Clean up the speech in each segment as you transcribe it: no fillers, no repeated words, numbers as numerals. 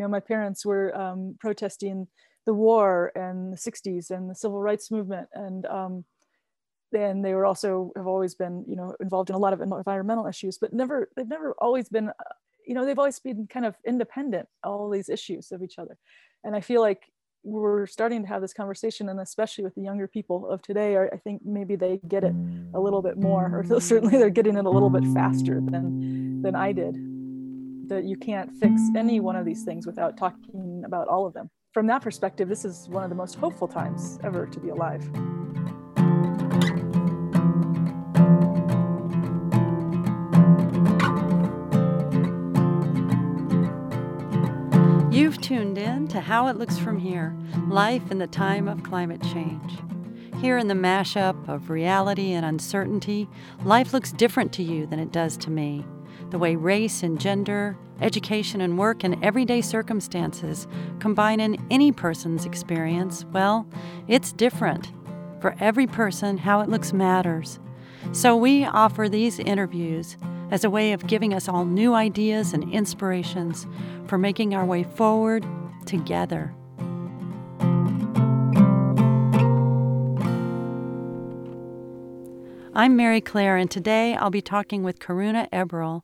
You know, my parents were protesting the war and the 60s and the civil rights movement, and then they were also have always been, you know, involved in a lot of environmental issues, but they've never always been, you know, they've always been kind of independent, all these issues of each other. And I feel like we're starting to have this conversation, and especially with the younger people of today, I think maybe they get it a little bit more, or certainly they're getting it a little bit faster than I did, that you can't fix any one of these things without talking about all of them. From that perspective, this is one of the most hopeful times ever to be alive. You've tuned in to How It Looks From Here, Life in the Time of Climate Change. Here in the mashup of reality and uncertainty, life looks different to you than it does to me. The way race and gender, education and work, and everyday circumstances combine in any person's experience, well, it's different. For every person, how it looks matters. So we offer these interviews as a way of giving us all new ideas and inspirations for making our way forward together. I'm Mary Claire, and today I'll be talking with Karuna Eberle.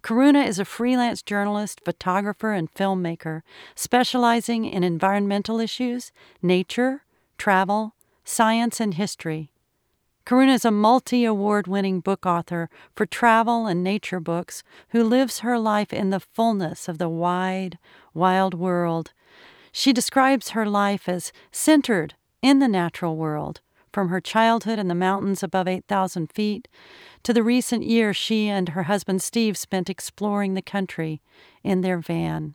Karuna is a freelance journalist, photographer, and filmmaker, specializing in environmental issues, nature, travel, science, and history. Karuna is a multi-award-winning book author for travel and nature books who lives her life in the fullness of the wide, wild world. She describes her life as centered in the natural world, from her childhood in the mountains above 8,000 feet to the recent year she and her husband Steve spent exploring the country in their van.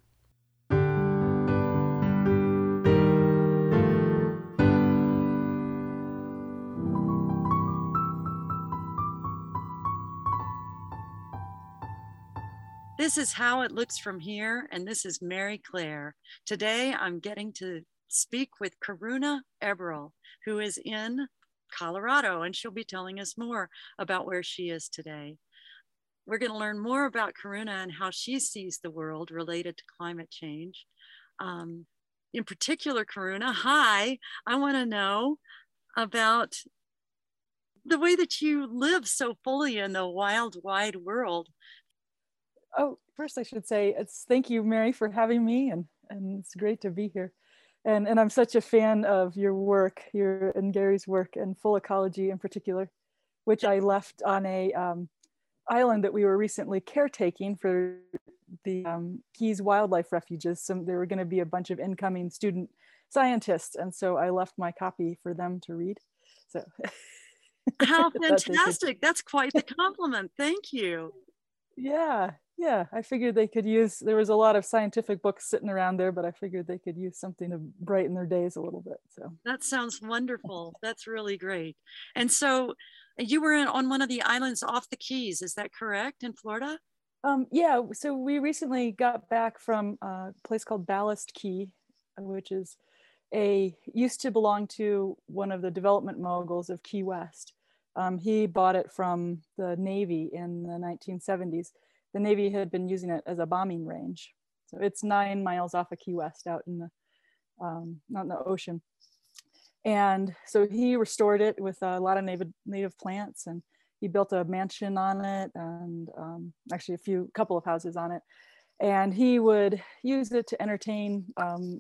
This is How It Looks From Here, and this is Mary Claire. Today I'm getting to speak with Karuna Eberle, who is in Colorado, and she'll be telling us more about where she is today. We're going to learn more about Karuna and how she sees the world related to climate change. In particular, Karuna, hi, I want to know about the way that you live so fully in the wild, wide world. Oh, first I should say thank you, Mary, for having me, and it's great to be here. And I'm such a fan of your work, your and Gary's work, and Full Ecology in particular, which I left on a island that we were recently caretaking for the Keys Wildlife Refuges. So there were going to be a bunch of incoming student scientists, and so I left my copy for them to read. So how fantastic! That's quite the compliment. Thank you. Yeah, I figured they could use, there was a lot of scientific books sitting around there, but I figured they could use something to brighten their days a little bit. So that sounds wonderful. That's really great. And so you were on one of the islands off the Keys, is that correct, in Florida? Yeah, so we recently got back from a place called Ballast Key, which is used to belong to one of the development moguls of Key West. He bought it from the Navy in the 1970s. The Navy had been using it as a bombing range. So it's 9 miles off of Key West out in the, not in the ocean. And so he restored it with a lot of native plants, and he built a mansion on it, and actually couple of houses on it. And he would use it to entertain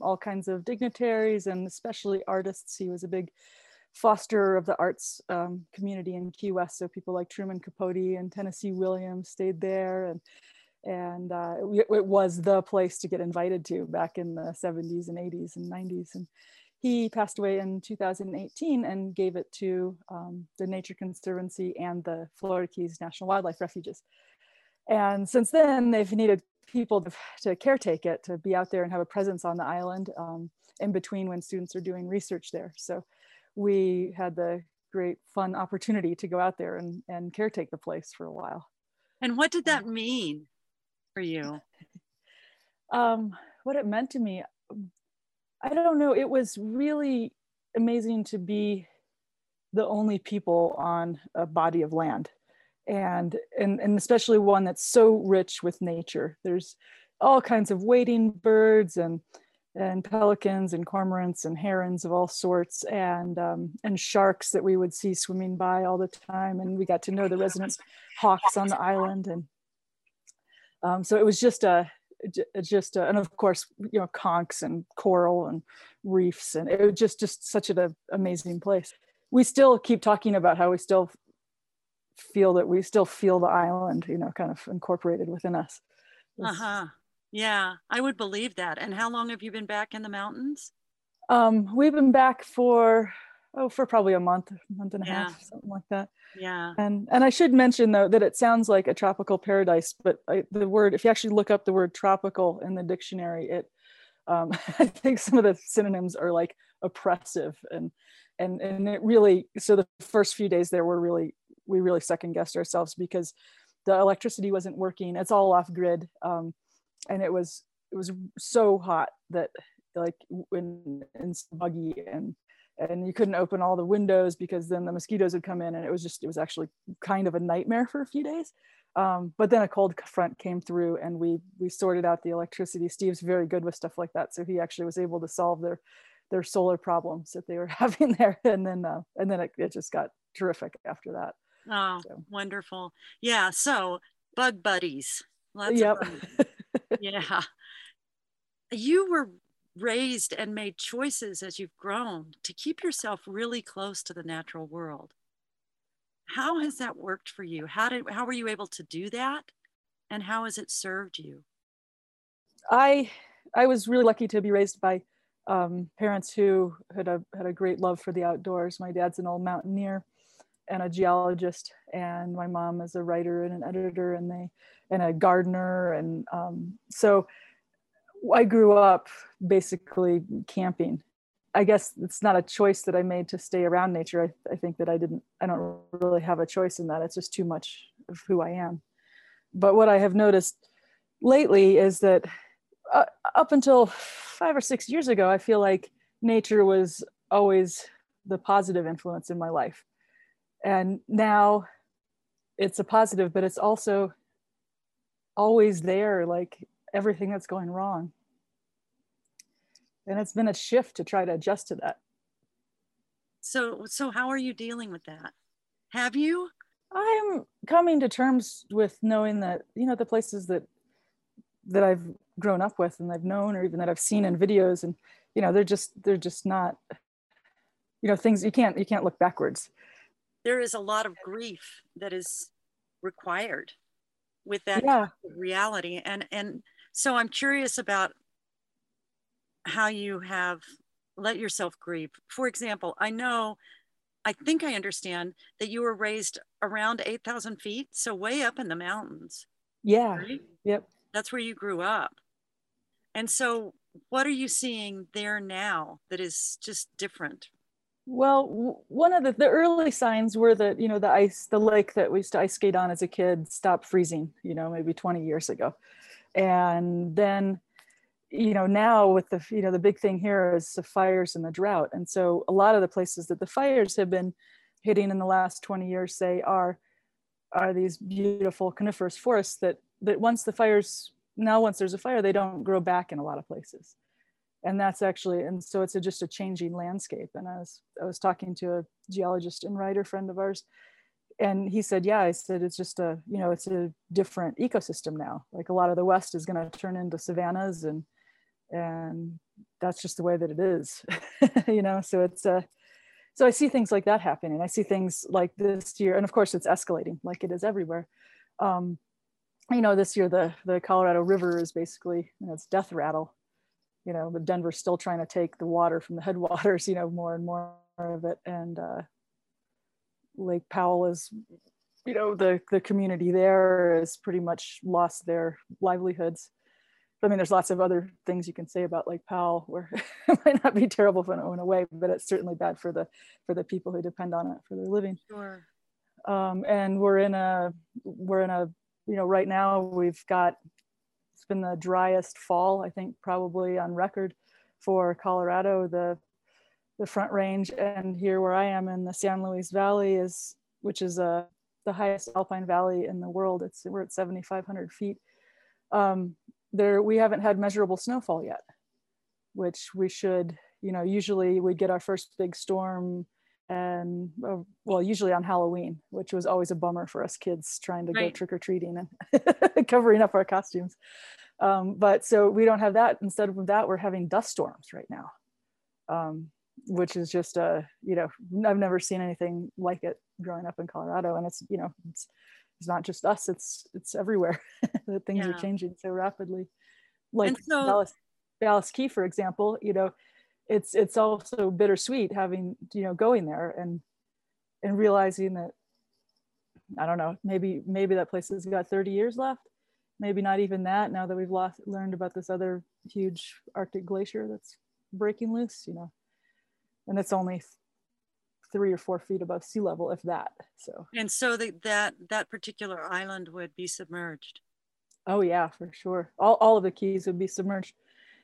all kinds of dignitaries, and especially artists. He was a big fosterer of the arts community in Key West. So people like Truman Capote and Tennessee Williams stayed there. And it was the place to get invited to back in the 70s and 80s and 90s. And he passed away in 2018 and gave it to the Nature Conservancy and the Florida Keys National Wildlife Refuges. And since then, they've needed people to caretake it, to be out there and have a presence on the island in between when students are doing research there. So we had the great fun opportunity to go out there and caretake the place for a while. And what did that mean for you? What it meant to me, I don't know. It was really amazing to be the only people on a body of land, and especially one that's so rich with nature. There's all kinds of wading birds and pelicans and cormorants and herons of all sorts, and sharks that we would see swimming by all the time. And we got to know the resident hawks on the island. And so it was just and of course, you know, conchs and coral and reefs, and it was just such an amazing place. We still keep talking about how we still feel that we still feel the island, you know, kind of incorporated within us. Uh-huh. Yeah, I would believe that. And how long have you been back in the mountains? We've been back for probably a month and a half, something like that. Yeah. And I should mention though that it sounds like a tropical paradise, but the word, if you actually look up the word tropical in the dictionary, it I think some of the synonyms are like oppressive and it really, so the first few days there we really second guessed ourselves because the electricity wasn't working. It's all off grid. And it was so hot that like in buggy and you couldn't open all the windows because then the mosquitoes would come in, and it was actually kind of a nightmare for a few days. But then a cold front came through and we sorted out the electricity. Steve's very good with stuff like that. So he actually was able to solve their solar problems that they were having there. And then it just got terrific after that. Oh, so wonderful. Yeah. So bug buddies. Lots yep. of yeah. You were raised and made choices as you've grown to keep yourself really close to the natural world. How has that worked for you? How were you able to do that? And how has it served you? I was really lucky to be raised by parents who had a great love for the outdoors. My dad's an old mountaineer and a geologist, and my mom is a writer and an editor and a gardener. And so I grew up basically camping. I guess it's not a choice that I made to stay around nature. I think that I don't really have a choice in that. It's just too much of who I am. But what I have noticed lately is that up until 5 or 6 years ago, I feel like nature was always the positive influence in my life. And now it's a positive, but it's also always there, like everything that's going wrong. And it's been a shift to try to adjust to that. So how are you dealing with that? Have you? I'm coming to terms with knowing that, you know, the places that I've grown up with and I've known, or even that I've seen in videos, and, you know, they're just not, you know, things you can't look backwards. There is a lot of grief that is required with that yeah. reality. And so I'm curious about how you have let yourself grieve. For example, I think I understand that you were raised around 8,000 feet. So way up in the mountains. Yeah. Right? Yep. That's where you grew up. And so what are you seeing there now that is just different? Well, one of the early signs were that, you know, the lake that we used to ice skate on as a kid stopped freezing, you know, maybe 20 years ago. And then, you know, now with the, you know, the big thing here is the fires and the drought. And so a lot of the places that the fires have been hitting in the last 20 years, say, are these beautiful coniferous forests that once there's a fire, they don't grow back in a lot of places. And that's actually, and so it's just a changing landscape. And I was talking to a geologist and writer friend of ours, and he said, yeah, I said, it's just a, you know, it's a different ecosystem now. Like a lot of the West is going to turn into savannas, and that's just the way that it is, you know? So it's, so I see things like that happening. I see things like this year, and of course it's escalating like it is everywhere. You know, this year, the Colorado River is basically, you know, it's death rattle. You know, but Denver's still trying to take the water from the headwaters, you know, more and more of it. And Lake Powell is, you know, the community there is pretty much lost their livelihoods. I mean, there's lots of other things you can say about Lake Powell where it might not be terrible for it went away, but it's certainly bad for the people who depend on it for their living. Sure. And we're in a, you know, right now it's been the driest fall, I think, probably on record for Colorado, the Front Range, and here where I am in the San Luis Valley which is the highest alpine valley in the world. We're at 7,500 feet. we haven't had measurable snowfall yet, which we should. You know, usually we get our first big storm, and well, usually on Halloween, which was always a bummer for us kids trying to go trick-or-treating and covering up our costumes. But so we don't have that. Instead of that, we're having dust storms right now, which is just a, you know, I've never seen anything like it growing up in Colorado. And it's, you know, it's not just us, it's everywhere that things are changing so rapidly. Like so Ballast Key, for example, you know, it's also bittersweet having, you know, going there and realizing that, I don't know, maybe that place has got 30 years left, maybe not even that, now that we've learned about this other huge Arctic glacier that's breaking loose, you know, and it's only 3 or 4 feet above sea level, if that. So and so that particular island would be submerged. Oh yeah, for sure. All of the Keys would be submerged.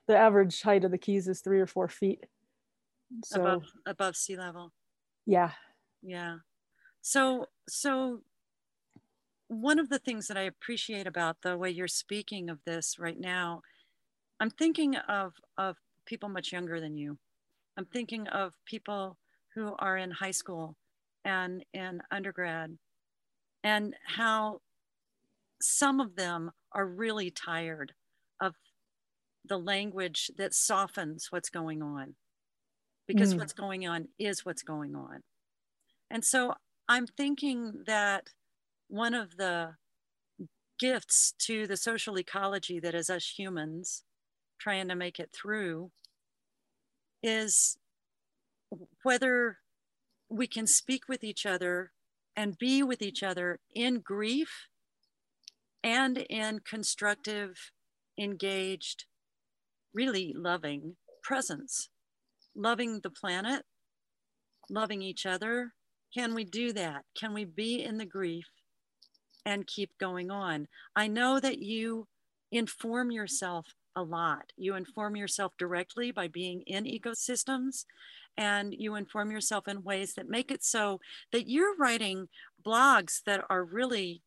The average height of the Keys is 3 or 4 feet. So, above sea level. Yeah. Yeah. So one of the things that I appreciate about the way you're speaking of this right now, I'm thinking of people much younger than you. I'm thinking of people who are in high school and in undergrad, and how some of them are really tired of the language that softens what's going on, because what's going on is what's going on. And so I'm thinking that one of the gifts to the social ecology that is us humans trying to make it through is whether we can speak with each other and be with each other in grief and in constructive, engaged, really loving presence, loving the planet, loving each other. Can we do that? Can we be in the grief and keep going on? I know that you inform yourself a lot. You inform yourself directly by being in ecosystems, and you inform yourself in ways that make it so that you're writing blogs that are really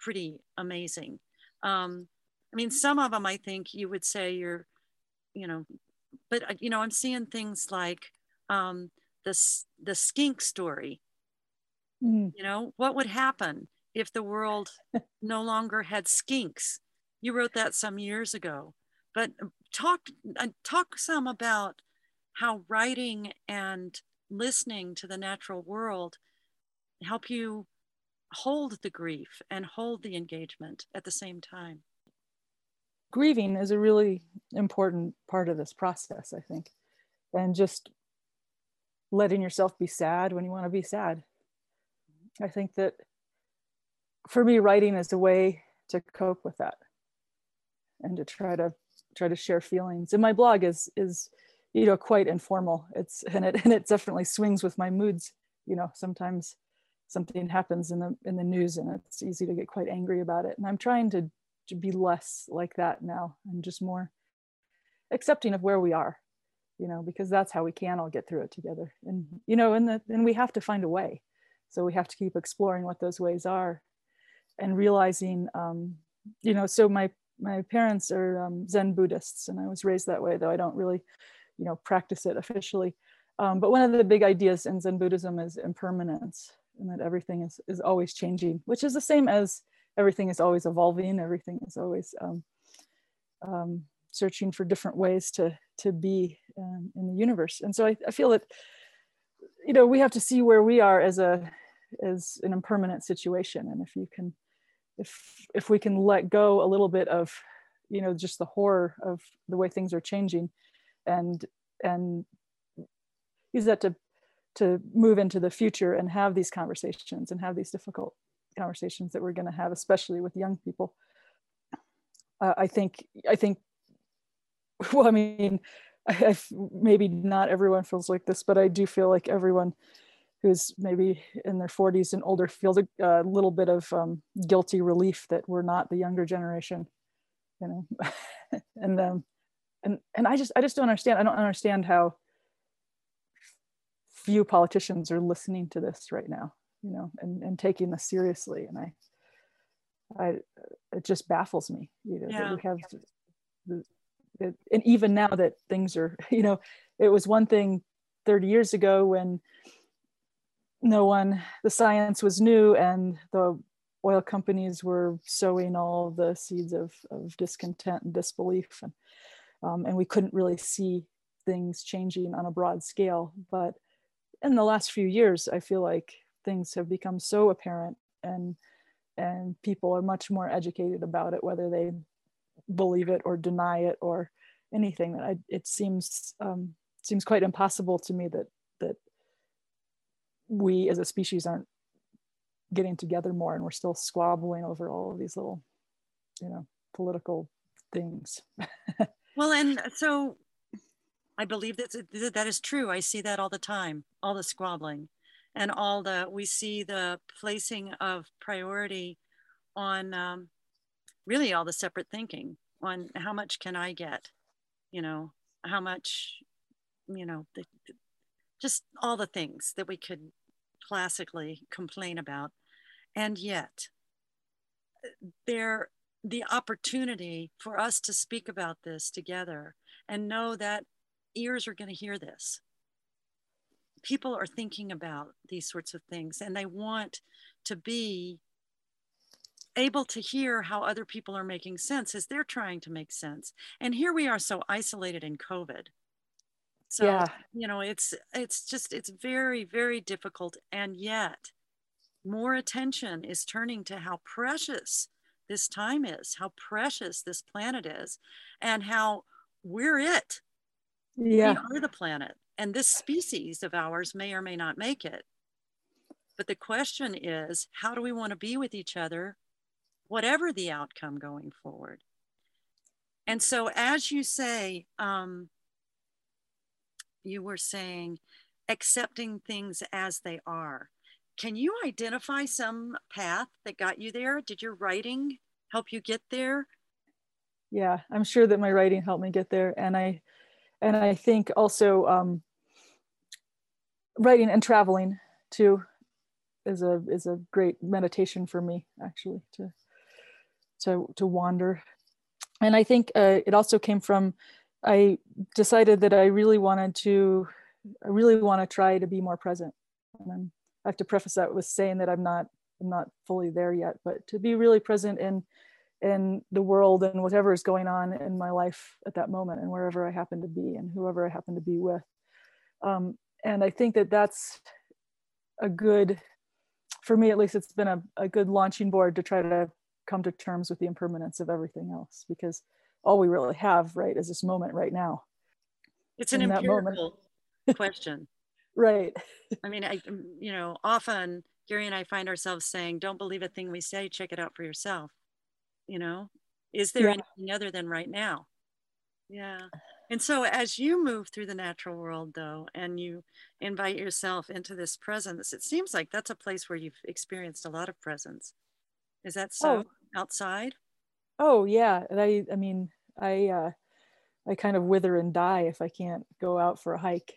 pretty amazing. I mean, some of them, I think you would say you're, you know, but you know, I'm seeing things like the skink story. You know, what would happen if the world no longer had skinks? You wrote that some years ago, but talk some about how writing and listening to the natural world help you hold the grief and hold the engagement at the same time. Grieving is a really important part of this process, I think. And just letting yourself be sad when you want to be sad. I think that for me, writing is a way to cope with that and to try to share feelings. And my blog is, you know, quite informal. It definitely swings with my moods. You know, sometimes something happens in the news and it's easy to get quite angry about it. And I'm trying to be less like that now and just more accepting of where we are, you know, because that's how we can all get through it together. And, you know, and we have to find a way. So we have to keep exploring what those ways are and realizing, you know, so my parents are Zen Buddhists, and I was raised that way, though I don't really, you know, practice it officially. But one of the big ideas in Zen Buddhism is impermanence, and that everything is always changing, which is the same as everything is always evolving. Everything is always searching for different ways to be in the universe. And so I feel that, you know, we have to see where we are as an impermanent situation. And if we can let go a little bit of, you know, just the horror of the way things are changing, and use that to move into the future and have these conversations and have these difficult conversations that we're going to have, especially with young people. I think. Well, I mean, maybe not everyone feels like this, but I do feel like everyone who's maybe in their 40s and older feels a little bit of guilty relief that we're not the younger generation, you know. and I just don't understand. I don't understand how few politicians are listening to this right now, you know, and taking this seriously. And it just baffles me, you know, that we have and even now that things are, you know, it was one thing 30 years ago when the science was new and the oil companies were sowing all the seeds of discontent and disbelief, and we couldn't really see things changing on a broad scale. But in the last few years, I feel like things have become so apparent, and people are much more educated about it, whether they believe it or deny it or anything. That it seems seems quite impossible to me that we as a species aren't getting together more, and we're still squabbling over all of these little, you know, political things. Well, and so I believe that is true. I see that all the time, all the squabbling, and we see the placing of priority on really all the separate thinking on how much can I get, you know, how much, you know, just all the things that we could classically complain about. And yet the opportunity for us to speak about this together and know that ears are going to hear this. People are thinking about these sorts of things, and they want to be able to hear how other people are making sense as they're trying to make sense. And here we are so isolated in COVID. So, yeah. You know, it's very, very difficult. And yet more attention is turning to how precious this time is, how precious this planet is, and how we're it. Yeah. We are the planet. And this species of ours may or may not make it. But the question is, how do we want to be with each other, whatever the outcome going forward? And so, as you say, you were saying accepting things as they are. Can you identify some path that got you there? Did your writing help you get there? Yeah, I'm sure that my writing helped me get there. And I think also writing and traveling too is a great meditation for me, actually, to wander. And I think it also came from, I decided that I really want to try to be more present. And I have to preface that with saying that I'm not fully there yet, but to be really present in the world and whatever is going on in my life at that moment, and wherever I happen to be and whoever I happen to be with. And I think that that's a good, for me at least, it's been a good launching board to try to come to terms with the impermanence of everything else, because all we really have, right, is this moment right now. It's an empirical question. Right. I mean, you know, often Gary and I find ourselves saying, don't believe a thing we say, check it out for yourself. You know, is there anything other than right now? Yeah. And so as you move through the natural world, though, and you invite yourself into this presence, it seems like that's a place where you've experienced a lot of presence. Is that so? Oh. Outside? Oh, yeah. And I mean, I kind of wither and die if I can't go out for a hike.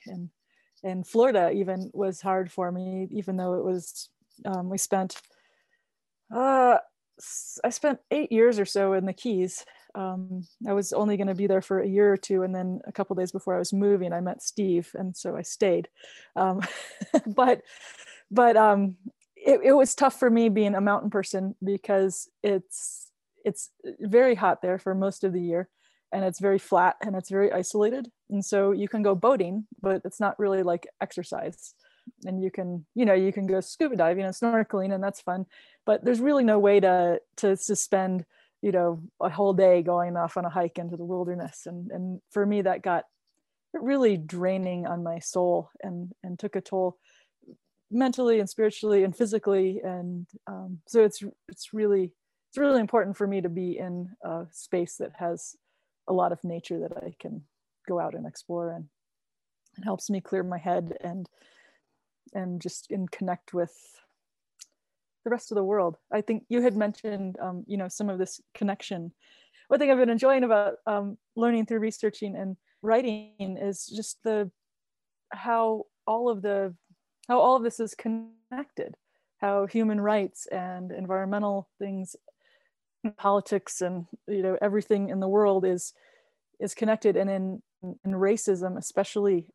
And Florida even was hard for me, even though it was, I spent 8 years or so in the Keys. I was only going to be there for a year or two, and then a couple of days before I was moving, I met Steve, and so I stayed. But it was tough for me being a mountain person, because it's very hot there for most of the year, and it's very flat and it's very isolated. And so you can go boating, but it's not really like exercise. And you can go scuba diving and snorkeling, and that's fun, but there's really no way to suspend, you know, a whole day going off on a hike into the wilderness. And for me, that got really draining on my soul, and took a toll mentally and spiritually and physically. And so it's really important for me to be in a space that has a lot of nature that I can go out and explore, and it helps me clear my head and connect with the rest of the world. I think you had mentioned, you know, some of this connection. One thing I've been enjoying about learning through researching and writing is just how all of this is connected, how human rights and environmental things, politics, and, you know, everything in the world is is connected. And in racism, especially,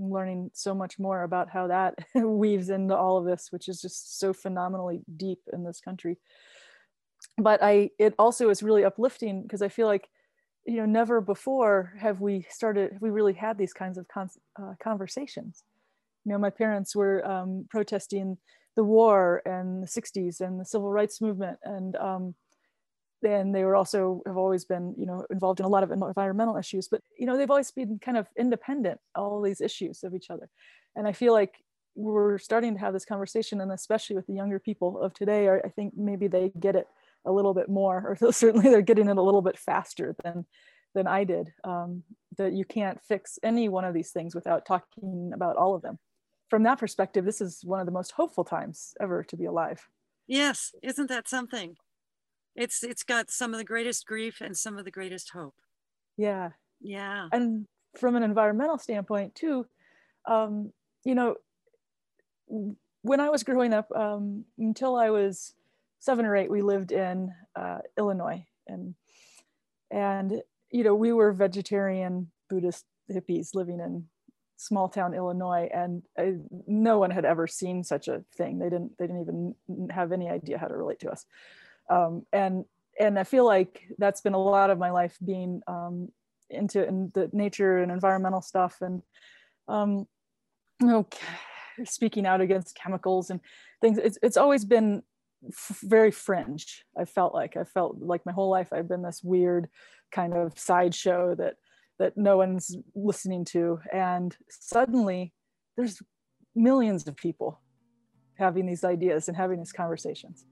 learning so much more about how that weaves into all of this, which is just so phenomenally deep in this country. But it also is really uplifting, because I feel like, you know, never before have we really had these kinds of conversations. You know, my parents were protesting the war and the 60s and the civil rights movement, and then they were also have always been, you know, involved in a lot of environmental issues, but, you know, they've always been kind of independent, all these issues of each other. And I feel like we're starting to have this conversation, and especially with the younger people of today, I think maybe they get it a little bit more, or certainly they're getting it a little bit faster than I did, that you can't fix any one of these things without talking about all of them. From that perspective, this is one of the most hopeful times ever to be alive. Yes, isn't that something? It's got some of the greatest grief and some of the greatest hope. Yeah. Yeah. And from an environmental standpoint too, you know, when I was growing up, until I was 7 or 8, we lived in Illinois, and you know, we were vegetarian Buddhist hippies living in small town Illinois, and no one had ever seen such a thing. They didn't even have any idea how to relate to us. And I feel like that's been a lot of my life, being into the nature and environmental stuff, and you know, speaking out against chemicals and things. It's always been very fringe. I felt like my whole life I've been this weird kind of sideshow that no one's listening to. And suddenly there's millions of people having these ideas and having these conversations.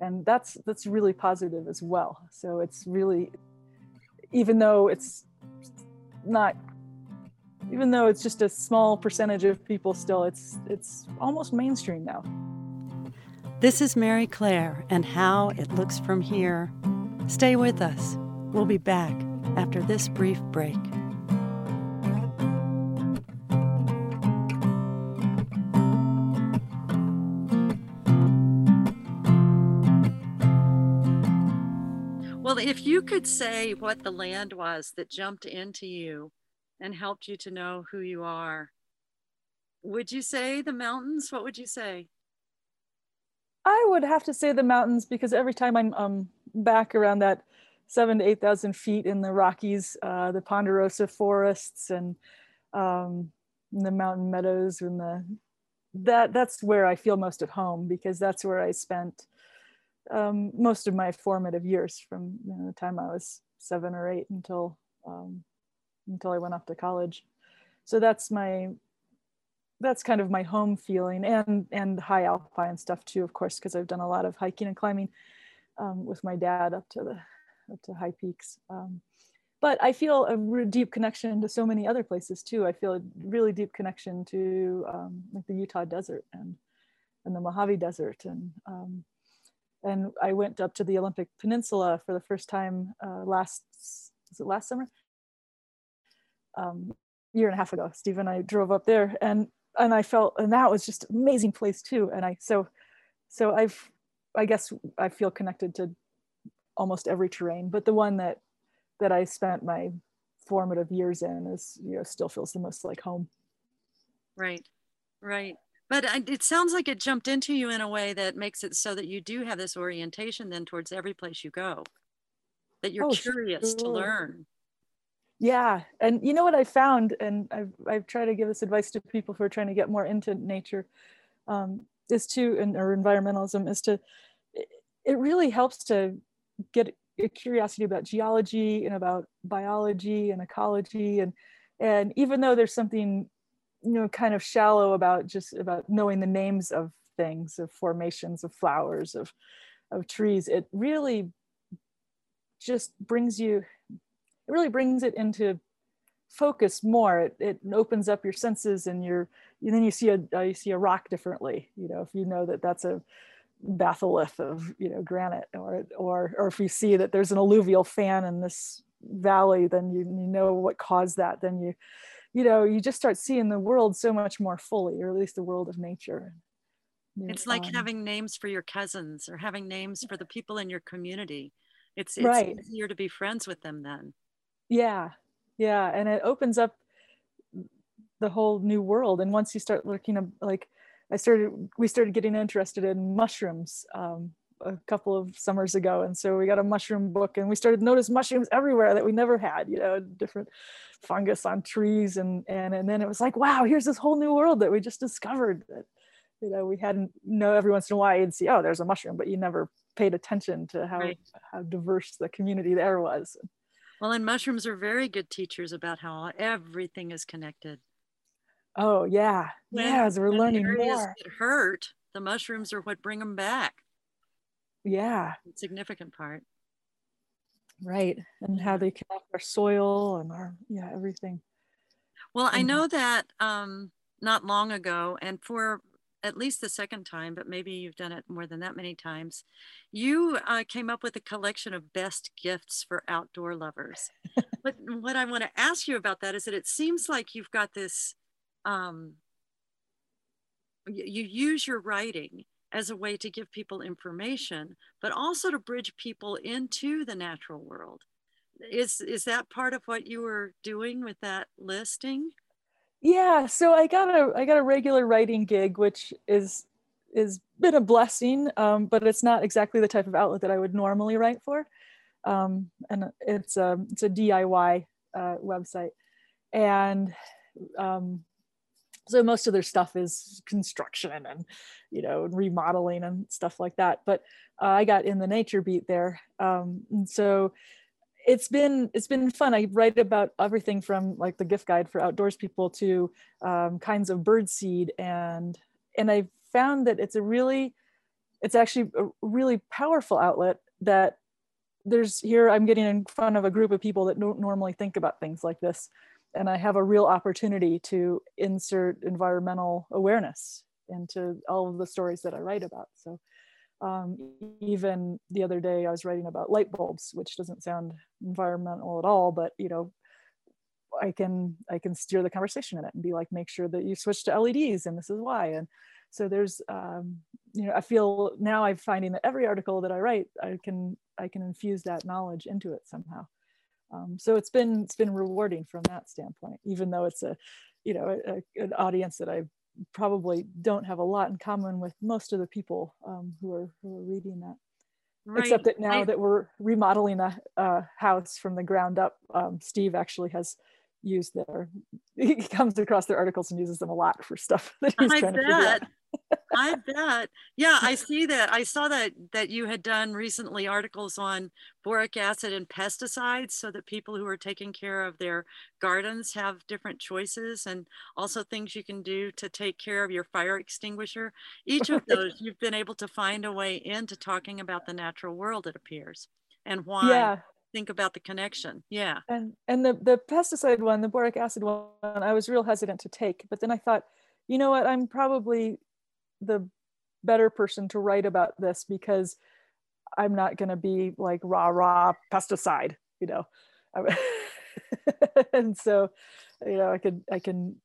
And that's really positive as well. So it's really, even though it's just a small percentage of people still, it's almost mainstream now. This is Mary Claire and How It Looks From Here. Stay with us. We'll be back after this brief break. Well, if you could say what the land was that jumped into you and helped you to know who you are, would you say the mountains? What would you say? I would have to say the mountains, because every time I'm back around that 7,000 to 8,000 feet in the Rockies, the Ponderosa forests and the mountain meadows, and that's where I feel most at home, because that's where I spent most of my formative years, from, you know, the time I was 7 or 8 until I went off to college. So that's kind of my home feeling, and high alpine stuff too, of course, because I've done a lot of hiking and climbing with my dad up to high peaks. But I feel a really deep connection to so many other places too. I feel a really deep connection to like the Utah desert and the Mojave desert, and I went up to the Olympic Peninsula for the first time last summer? Year and a half ago, Steve and I drove up there, and I felt, and that was just an amazing place too. And I guess I feel connected to almost every terrain, but the one that I spent my formative years in is, you know, still feels the most like home. Right, right. But it sounds like it jumped into you in a way that makes it so that you do have this orientation then towards every place you go, that you're curious to learn. Yeah, and you know what I found, and I've tried to give this advice to people who are trying to get more into nature, or environmentalism, it really helps to get a curiosity about geology and about biology and ecology, and even though there's something, you know, kind of shallow about knowing the names of things, of formations, of flowers, of trees, it really just brings it into focus more. It opens up your senses, and then you see a rock differently, you know, if you know that that's a batholith of, you know, granite, or if you see that there's an alluvial fan in this valley, then you know what caused that, then you know, you just start seeing the world so much more fully, or at least the world of nature. It's like having names for your cousins, or having names for the people in your community. It's right. Easier to be friends with them then. Yeah, Yeah, and it opens up the whole new world. And once you start looking at, like, we started getting interested in mushrooms a couple of summers ago, and so we got a mushroom book, and we started to notice mushrooms everywhere that we never had, you know, different fungus on trees, and then it was like, wow, here's this whole new world that we just discovered that, you know, we hadn't, you know, every once in a while you'd see, oh, there's a mushroom, but you never paid attention to how diverse the community there was. Well, and mushrooms are very good teachers about how everything is connected. Oh yeah, yeah, as we're learning more. Get hurt, the mushrooms are what bring them back. Yeah, significant part. Right, and how they connect our soil and our, yeah, everything. Well, I know that not long ago, and for at least the second time, but maybe you've done it more than that many times, you came up with a collection of best gifts for outdoor lovers. But what I want to ask you about that is that it seems like you've got this, you use your writing as a way to give people information, but also to bridge people into the natural world. Is that part of what you were doing with that listing? Yeah, so I got a regular writing gig, which is been a blessing, but it's not exactly the type of outlet that I would normally write for, and it's a DIY website, and so most of their stuff is construction and, you know, remodeling and stuff like that. But I got in the nature beat there. And so it's been fun. I write about everything from like the gift guide for outdoors people to kinds of bird seed. And I found that it's actually a really powerful outlet that I'm getting in front of a group of people that don't normally think about things like this. And I have a real opportunity to insert environmental awareness into all of the stories that I write about. So even the other day I was writing about light bulbs, which doesn't sound environmental at all, but you know, I can steer the conversation in it and be like, make sure that you switch to LEDs and this is why. And so there's, you know, I feel now I'm finding that every article that I write, I can infuse that knowledge into it somehow. So it's been rewarding from that standpoint, even though it's a, you know, an audience that I probably don't have a lot in common with most of the people who are reading that. Right. Except that now that we're remodeling a house from the ground up, Steve actually has used he comes across their articles and uses them a lot for stuff that he's trying to figure out. I bet. Yeah, I see that. I saw that you had done recently articles on boric acid and pesticides so that people who are taking care of their gardens have different choices, and also things you can do to take care of your fire extinguisher. Each of those, you've been able to find a way into talking about the natural world, it appears, and why. Yeah. Think about the connection. Yeah. And the pesticide one, the boric acid one, I was real hesitant to take, but then I thought, you know what, I'm probably the better person to write about this because I'm not going to be like rah pesticide, you know. And so, you know, I can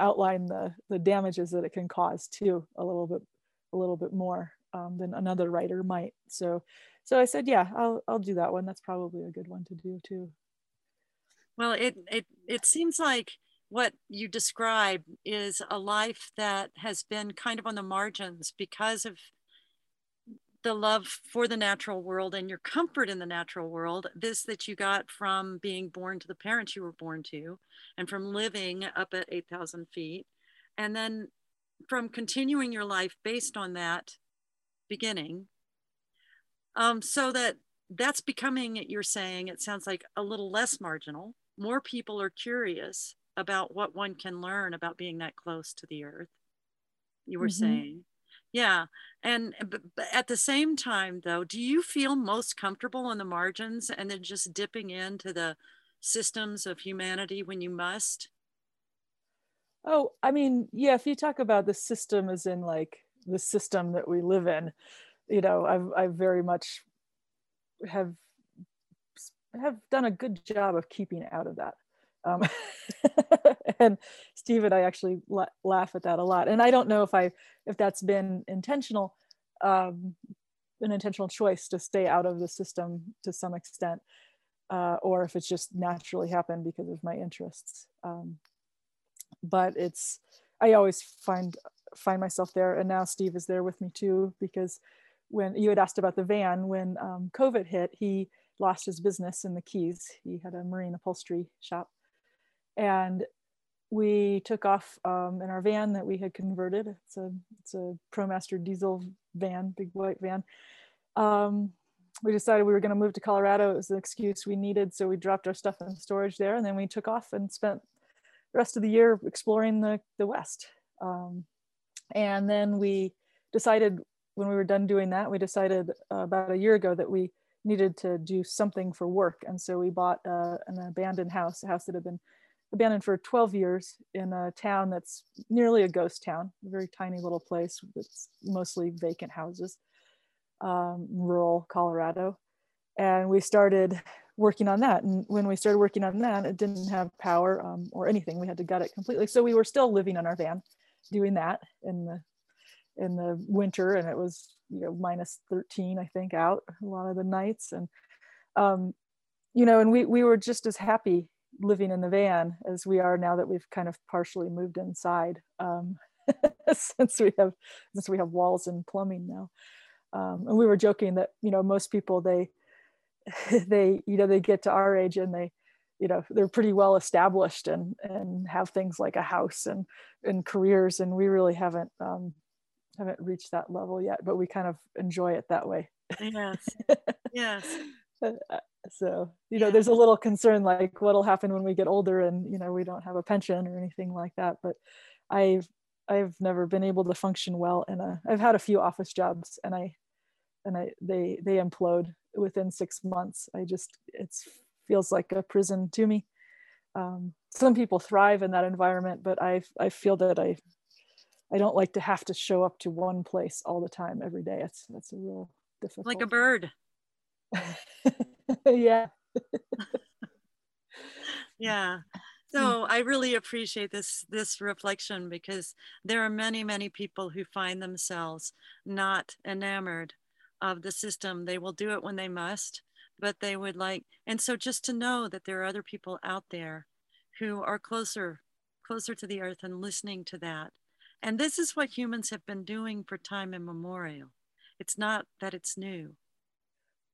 outline the damages that it can cause too a little bit more than another writer might. So I said, yeah, I'll do that one. That's probably a good one to do too. Well, it seems like what you describe is a life that has been kind of on the margins because of the love for the natural world and your comfort in the natural world, this that you got from being born to the parents you were born to and from living up at 8,000 feet. And then from continuing your life based on that beginning, so that's becoming, you're saying, it sounds like a little less marginal. More people are curious about what one can learn about being that close to the earth, you were saying. Yeah, and but at the same time though, do you feel most comfortable on the margins and then just dipping into the systems of humanity when you must? Oh, I mean, yeah, if you talk about the system as in like the system that we live in, you know, I very much have done a good job of keeping out of that. And Steve and I actually laugh at that a lot, and I don't know if that's been intentional, an intentional choice to stay out of the system to some extent, or if it's just naturally happened because of my interests. But it's, I always find myself there. And now Steve is there with me too, because when you had asked about the van, when COVID hit, he lost his business in the Keys. He had a marine upholstery shop. And we took off in our van that we had converted. It's a ProMaster diesel van, big white van. We decided we were gonna move to Colorado. It was an excuse we needed. So we dropped our stuff in storage there, and then we took off and spent the rest of the year exploring the West. And then we decided, when we were done doing that, we decided about a year ago that we needed to do something for work. And so we bought an abandoned house, a house that had been abandoned for 12 years in a town that's nearly a ghost town, a very tiny little place that's mostly vacant houses, rural Colorado. And we started working on that. And when we started working on that, it didn't have power or anything. We had to gut it completely. So we were still living on our van, doing that in the winter. And it was, you know, minus 13, I think, out a lot of the nights. And, you know, and we were just as happy living in the van as we are now that we've kind of partially moved inside, since we have walls and plumbing now. And we were joking that, you know, most people, they get to our age and they, you know, they're pretty well established and have things like a house and careers. And we really haven't reached that level yet, but we kind of enjoy it that way. Yes. Yes. So, you know, there's a little concern, like what'll happen when we get older and, you know, we don't have a pension or anything like that. But I've never been able to function well. And I've had a few office jobs and they implode within 6 months. It feels like a prison to me. Some people thrive in that environment, but I feel that I don't like to have to show up to one place all the time every day. That's a real difficult. Like a bird. Yeah. Yeah. So I really appreciate this reflection, because there are many, many people who find themselves not enamored of the system. They will do it when they must, but they would like, and so just to know that there are other people out there who are closer to the earth and listening to that. And this is what humans have been doing for time immemorial. It's not that it's new.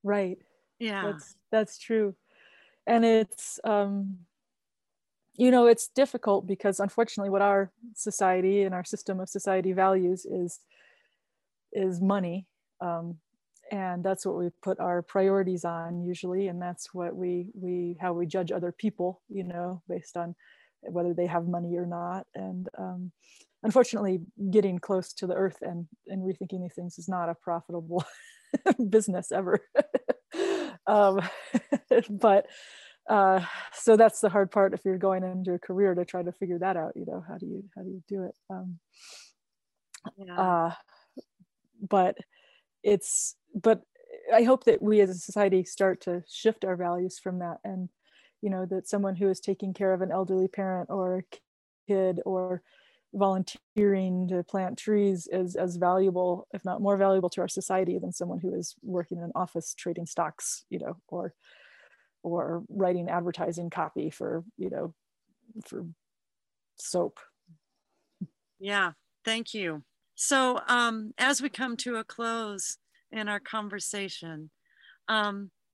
Right. Yeah. That's true. And it's, you know, it's difficult because unfortunately what our society and our system of society values is money. And that's what we put our priorities on usually. And that's what how we judge other people, you know, based on whether they have money or not. And, unfortunately, getting close to the earth and rethinking these things is not a profitable business ever. but so that's the hard part if you're going into a career to try to figure that out. You know, how do you do it? Yeah. But I hope that we as a society start to shift our values from that, and you know that someone who is taking care of an elderly parent or kid or volunteering to plant trees is as valuable, if not more valuable, to our society than someone who is working in an office trading stocks, you know, or writing advertising copy for, you know, for soap. Yeah, thank you. So as we come to a close in our conversation,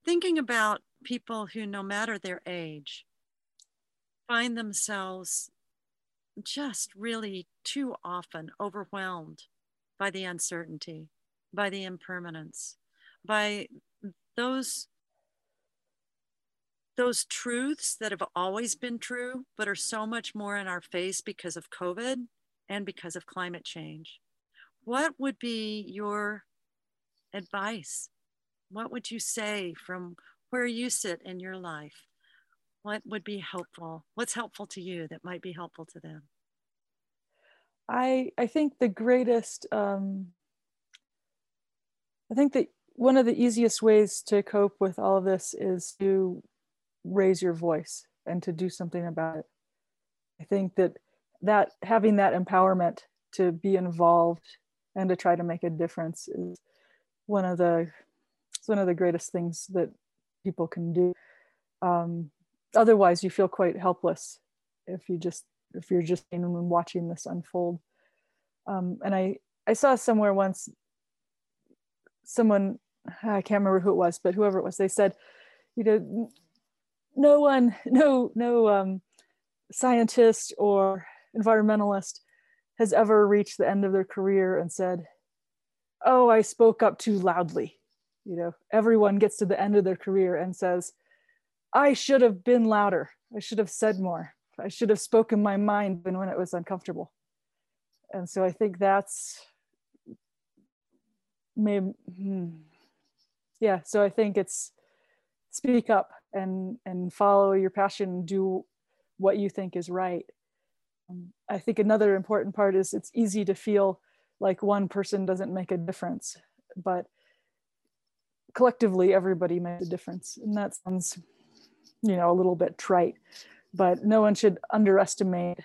thinking about people who, no matter their age, find themselves just really too often overwhelmed by the uncertainty, by the impermanence, by those truths that have always been true, but are so much more in our face because of COVID and because of climate change. What would be your advice? What would you say from where you sit in your life? What would be helpful? What's helpful to you that might be helpful to them? I think the greatest, I think that one of the easiest ways to cope with all of this is to raise your voice and to do something about it. I think that having that empowerment to be involved and to try to make a difference is one of the greatest things that people can do. Otherwise, you feel quite helpless if you just, if you're just in and watching this unfold. And I saw somewhere once, someone, I can't remember who it was, but whoever it was, they said, you know, no scientist or environmentalist has ever reached the end of their career and said, oh, I spoke up too loudly. You know, everyone gets to the end of their career and says, I should have been louder. I should have said more. I should have spoken my mind when it was uncomfortable. And so I think that's maybe, yeah. So I think it's speak up and follow your passion, do what you think is right. I think another important part is it's easy to feel like one person doesn't make a difference, but collectively everybody makes a difference. And that sounds, you know, a little bit trite, but no one should underestimate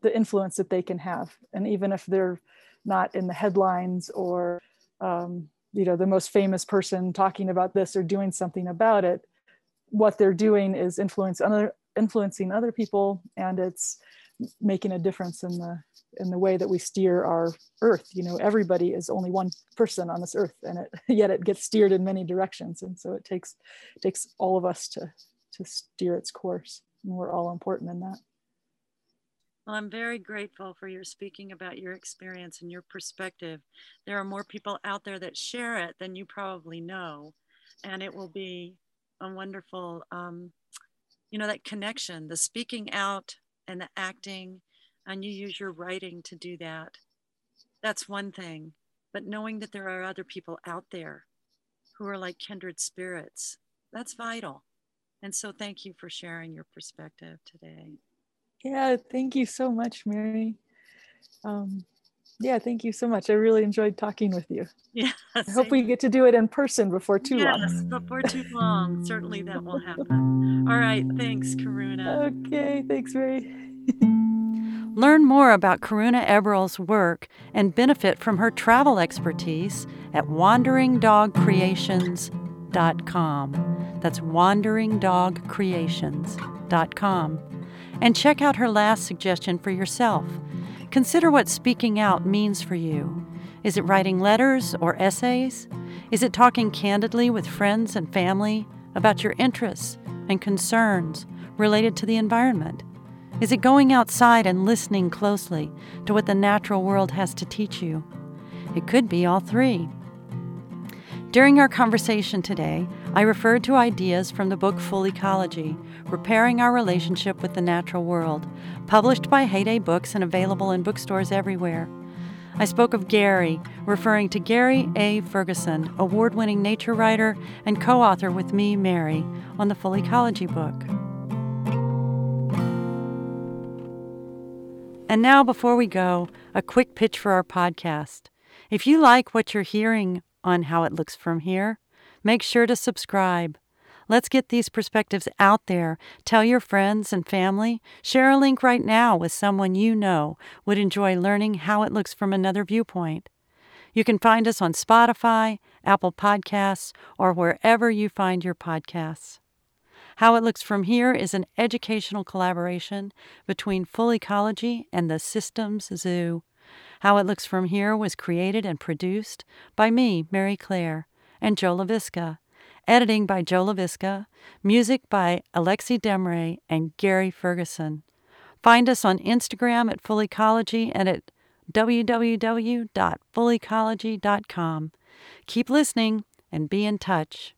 the influence that they can have. And even if they're not in the headlines or, you know, the most famous person talking about this or doing something about it, what they're doing is influencing other people, and it's making a difference in the way that we steer our earth. You know, everybody is only one person on this earth, and yet it gets steered in many directions. And so it takes all of us to steer its course. And we're all important in that. Well, I'm very grateful for your speaking about your experience and your perspective. There are more people out there that share it than you probably know. And it will be a wonderful, you know, that connection, the speaking out and the acting, and you use your writing to do that. That's one thing, but knowing that there are other people out there who are like kindred spirits, that's vital. And so thank you for sharing your perspective today. Yeah, thank you so much, Mary. Yeah, thank you so much. I really enjoyed talking with you. Yeah, I hope we get to do it in person before too long. Yes, before too long. Certainly that will happen. All right, thanks, Karuna. Okay, thanks, Mary. Learn more about Karuna Eberle's work and benefit from her travel expertise at wanderingdogcreations.com. That's wanderingdogcreations.com. And check out her last suggestion for yourself. Consider what speaking out means for you. Is it writing letters or essays? Is it talking candidly with friends and family about your interests and concerns related to the environment? Is it going outside and listening closely to what the natural world has to teach you? It could be all three. During our conversation today, I referred to ideas from the book Full Ecology, Repairing Our Relationship with the Natural World, published by Heyday Books and available in bookstores everywhere. I spoke of Gary, referring to Gary A. Ferguson, award-winning nature writer and co-author with me, Mary, on the Full Ecology book. And now, before we go, a quick pitch for our podcast. If you like what you're hearing on How It Looks From Here, make sure to subscribe. Let's get these perspectives out there. Tell your friends and family. Share a link right now with someone you know would enjoy learning how it looks from another viewpoint. You can find us on Spotify, Apple Podcasts, or wherever you find your podcasts. How It Looks From Here is an educational collaboration between Full Ecology and the Systems Zoo. How It Looks From Here was created and produced by me, Mary Claire, and Joe LaVisca. Editing by Joe LaVisca. Music by Alexi Demre and Gary Ferguson. Find us on Instagram at Full Ecology and at www.fullecology.com. Keep listening and be in touch.